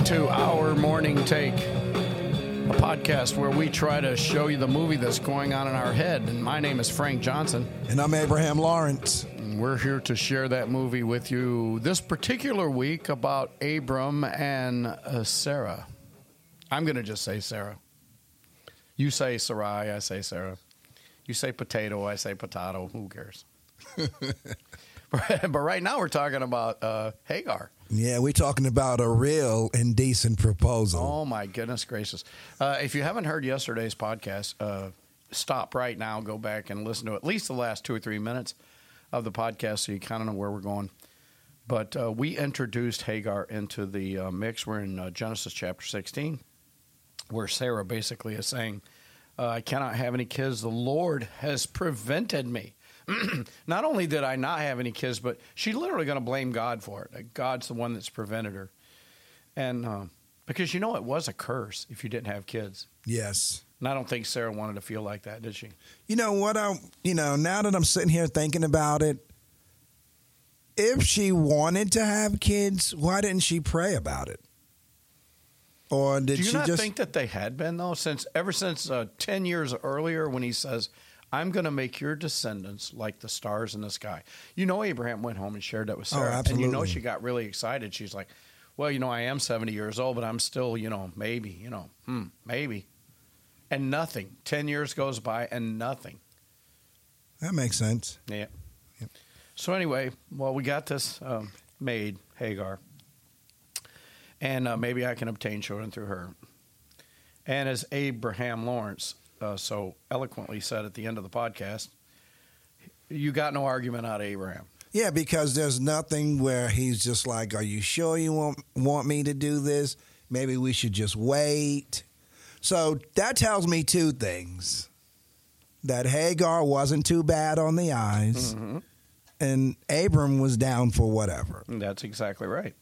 Welcome to Our Morning Take, a podcast where we try to show you the movie that's going on in our head. And my name is Frank Johnson. And I'm Abraham Lawrence. And we're here to share that movie with you this particular week about Abram and Sarah. I'm going to just say Sarah. You say Sarai, I say Sarah. You say potato, I say potato. Who cares? But right now we're talking about Hagar. Yeah, we're talking about a real and decent proposal. Oh, my goodness gracious. If you haven't heard yesterday's podcast, stop right now, go back and listen to at least the last 2 or 3 minutes of the podcast so you kind of know where we're going. But we introduced Hagar into the mix. We're in Genesis chapter 16, where Sarah basically is saying, I cannot have any kids. The Lord has prevented me. Not only did I not have any kids, but she's literally going to blame God for it. God's the one that's prevented her. And because, you know, it was a curse if you didn't have kids. Yes. And I don't think Sarah wanted to feel like that, did she? You know what? Now that I'm sitting here thinking about it, if she wanted to have kids, why didn't she pray about it? Or did she just... Do you not think that they had been, though, ever since 10 years earlier when he says, I'm going to make your descendants like the stars in the sky. You know, Abraham went home and shared that with Sarah. Oh, absolutely. And you know, she got really excited. She's like, well, you know, I am 70 years old, but I'm still, you know, maybe, you know, maybe. And nothing. 10 years goes by and nothing. That makes sense. Yeah. Yep. So anyway, well, we got this maid, Hagar, and maybe I can obtain children through her. And as Abraham Lawrence so eloquently said at the end of the podcast, you got no argument out of Abraham. Yeah, because there's nothing where he's just like, are you sure you want me to do this? Maybe we should just wait. So that tells me two things. That Hagar wasn't too bad on the eyes, mm-hmm. and Abram was down for whatever. That's exactly right.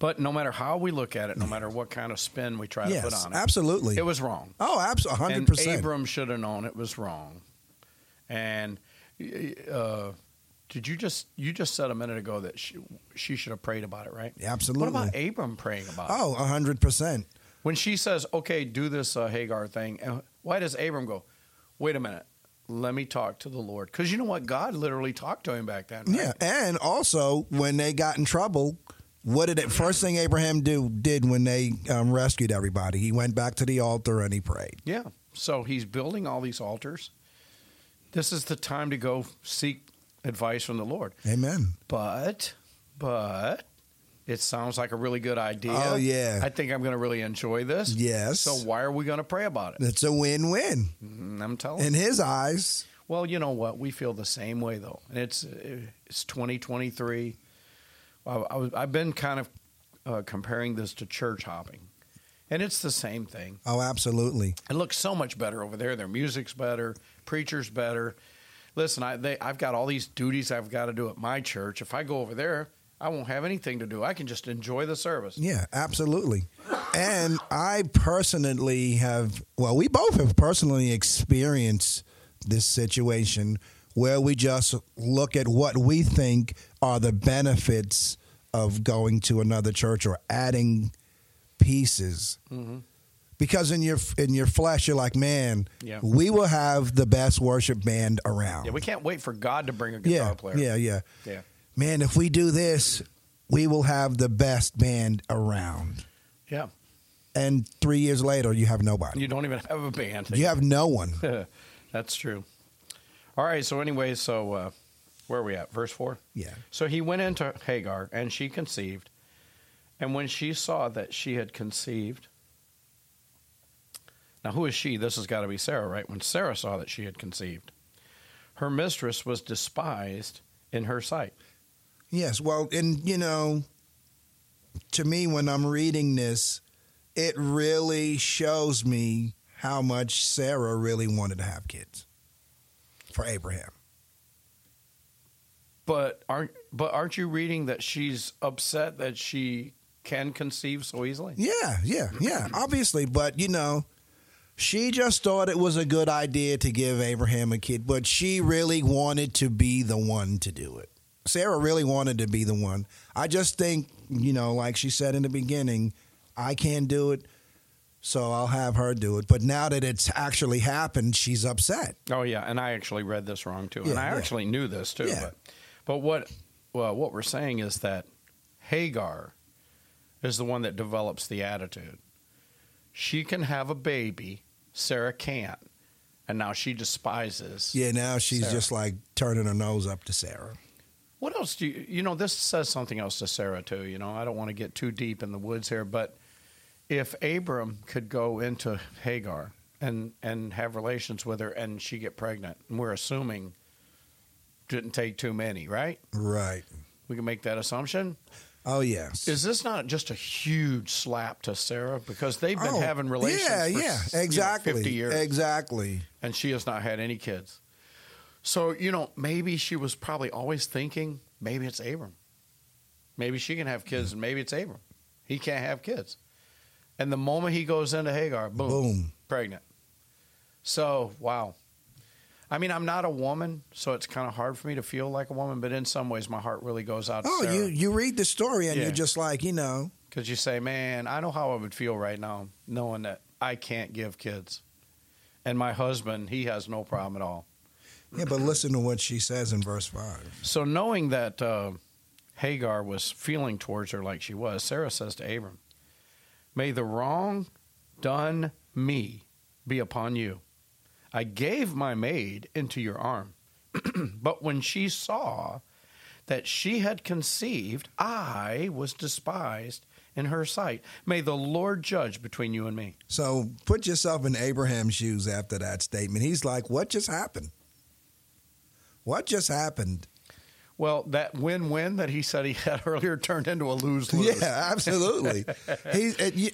But no matter how we look at it, no matter what kind of spin we try to put on it. Yes, absolutely. It was wrong. Oh, absolutely, 100%. And Abram should have known it was wrong. And you just said a minute ago that she should have prayed about it, right? Yeah, absolutely. What about Abram praying about it? Oh, 100%. When she says, okay, do this Hagar thing, why does Abram go, wait a minute, let me talk to the Lord? Because you know what? God literally talked to him back then, right? Yeah, and also when they got in trouble... What did it first thing Abraham did when they rescued everybody? He went back to the altar and he prayed. Yeah. So he's building all these altars. This is the time to go seek advice from the Lord. Amen. But it sounds like a really good idea. Oh, yeah. I think I'm going to really enjoy this. Yes. So why are we going to pray about it? It's a win-win. I'm telling you. In his eyes. Well, you know what? We feel the same way, though. And it's 2023. I've been kind of comparing this to church hopping, and it's the same thing. Oh, absolutely. It looks so much better over there. Their music's better. Preacher's better. Listen, I've got all these duties I've got to do at my church. If I go over there, I won't have anything to do. I can just enjoy the service. Yeah, absolutely. And I personally we both have personally experienced this situation where we just look at what we think are the benefits of going to another church or adding pieces. Mm-hmm. Because in your flesh, you're like, man, we will have the best worship band around. Yeah, we can't wait for God to bring a guitar player. Yeah. Man, if we do this, we will have the best band around. Yeah. And 3 years later, you have nobody. You don't even have a band. You have no one. That's true. All right, so anyway, where are we at? Verse 4? Yeah. So he went into Hagar, and she conceived. And when she saw that she had conceived... Now, who is she? This has got to be Sarah, right? When Sarah saw that she had conceived, her mistress was despised in her sight. Yes, well, and, you know, to me, when I'm reading this, it really shows me how much Sarah really wanted to have kids. For Abraham. But aren't you reading that she's upset that she can conceive so easily? Yeah, obviously. But, you know, she just thought it was a good idea to give Abraham a kid, but she really wanted to be the one to do it. Sarah really wanted to be the one. I just think, you know, like she said in the beginning, I can't do it, so I'll have her do it. But now that it's actually happened, she's upset. Oh, yeah, and I actually read this wrong, too. Yeah, and I actually knew this, too. Yeah. But what we're saying is that Hagar is the one that develops the attitude. She can have a baby. Sarah can't. And now she despises. Yeah, now she's Sarah. Just like turning her nose up to Sarah. What else do you... You know, this says something else to Sarah, too. You know, I don't want to get too deep in the woods here, but if Abram could go into Hagar and have relations with her and she get pregnant, and we're assuming didn't take too many, right? Right. We can make that assumption. Oh, yes. Is this not just a huge slap to Sarah? Because they've been having relations for exactly. 50 years. Exactly. And she has not had any kids. So, you know, maybe she was probably always thinking, maybe it's Abram. Maybe she can have kids, and maybe it's Abram. He can't have kids. And the moment he goes into Hagar, boom. Pregnant. So, wow. I mean, I'm not a woman, so it's kind of hard for me to feel like a woman, but in some ways my heart really goes out to Sarah. You read the story and you're just like, you know. Because you say, man, I know how I would feel right now knowing that I can't give kids. And my husband, he has no problem at all. Yeah, but listen to what she says in verse 5. So knowing that Hagar was feeling towards her like she was, Sarah says to Abram, "May the wrong done me be upon you. I gave my maid into your arm, but when she saw that she had conceived, I was despised in her sight. May the Lord judge between you and me." So put yourself in Abraham's shoes after that statement. He's like, what just happened? What just happened? Well, that win-win that he said he had earlier turned into a lose-lose. Yeah, absolutely.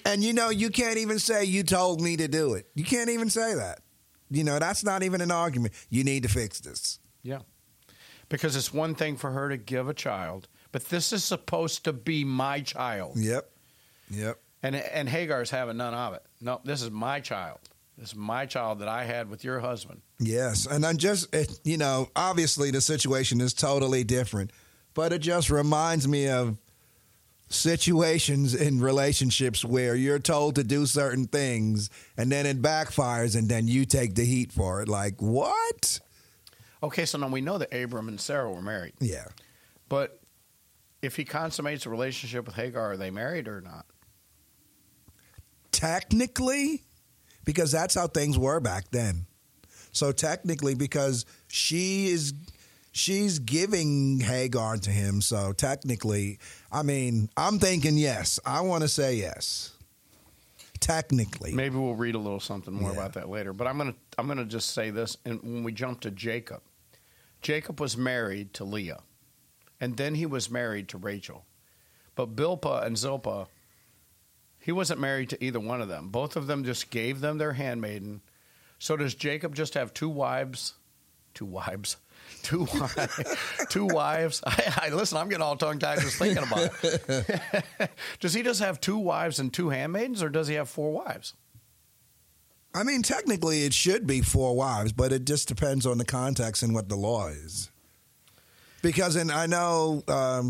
And you know, you can't even say you told me to do it. You can't even say that. You know, that's not even an argument. You need to fix this. Yeah. Because it's one thing for her to give a child, but this is supposed to be my child. Yep. And Hagar's having none of it. No, this is my child. This is my child that I had with your husband. Yes. And I'm just, you know, obviously the situation is totally different, but it just reminds me of situations in relationships where you're told to do certain things and then it backfires and then you take the heat for it. Like, what? Okay, so now we know that Abram and Sarah were married. Yeah. But if he consummates a relationship with Hagar, are they married or not? Technically, because that's how things were back then. So technically, because she's giving Hagar to him, so technically, I mean, I'm thinking yes. I want to say yes. Technically. Maybe we'll read a little something more about that later, but I'm going to just say this, and when we jump to Jacob. Jacob was married to Leah, and then he was married to Rachel. But Bilhah and Zilpah, he wasn't married to either one of them. Both of them just gave them their handmaiden. So does Jacob just have two wives? Two wives. Listen, I'm getting all tongue-tied just thinking about it. Does he just have two wives and two handmaidens, or does he have four wives? I mean, technically it should be four wives, but it just depends on the context and what the law is. Because, and I know I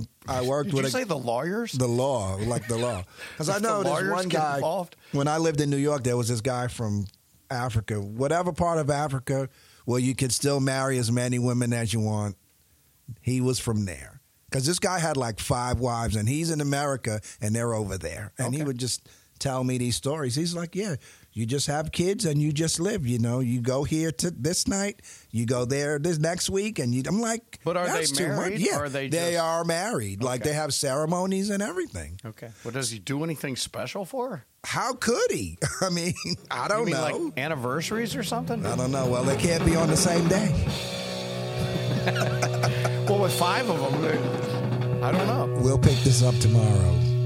worked with... Did you say the lawyers? The law, like the law. Because I know there's one guy... Involved? When I lived in New York, there was this guy from Africa, whatever part of Africa... Well, you could still marry as many women as you want. He was from there. Because this guy had like five wives, and he's in America, and they're over there. And he would just tell me these stories. He's like, yeah, you just have kids, and you just live, you know. You go here to this night, you go there this next week, and I'm like, but are they married? Yeah, or are they are married. Okay. Like, they have ceremonies and everything. Okay. Well, does he do anything special for her? How could he? I mean, I don't know. You mean like anniversaries or something? I don't know. Well, they can't be on the same day. Well, with five of them, I don't know. We'll pick this up tomorrow.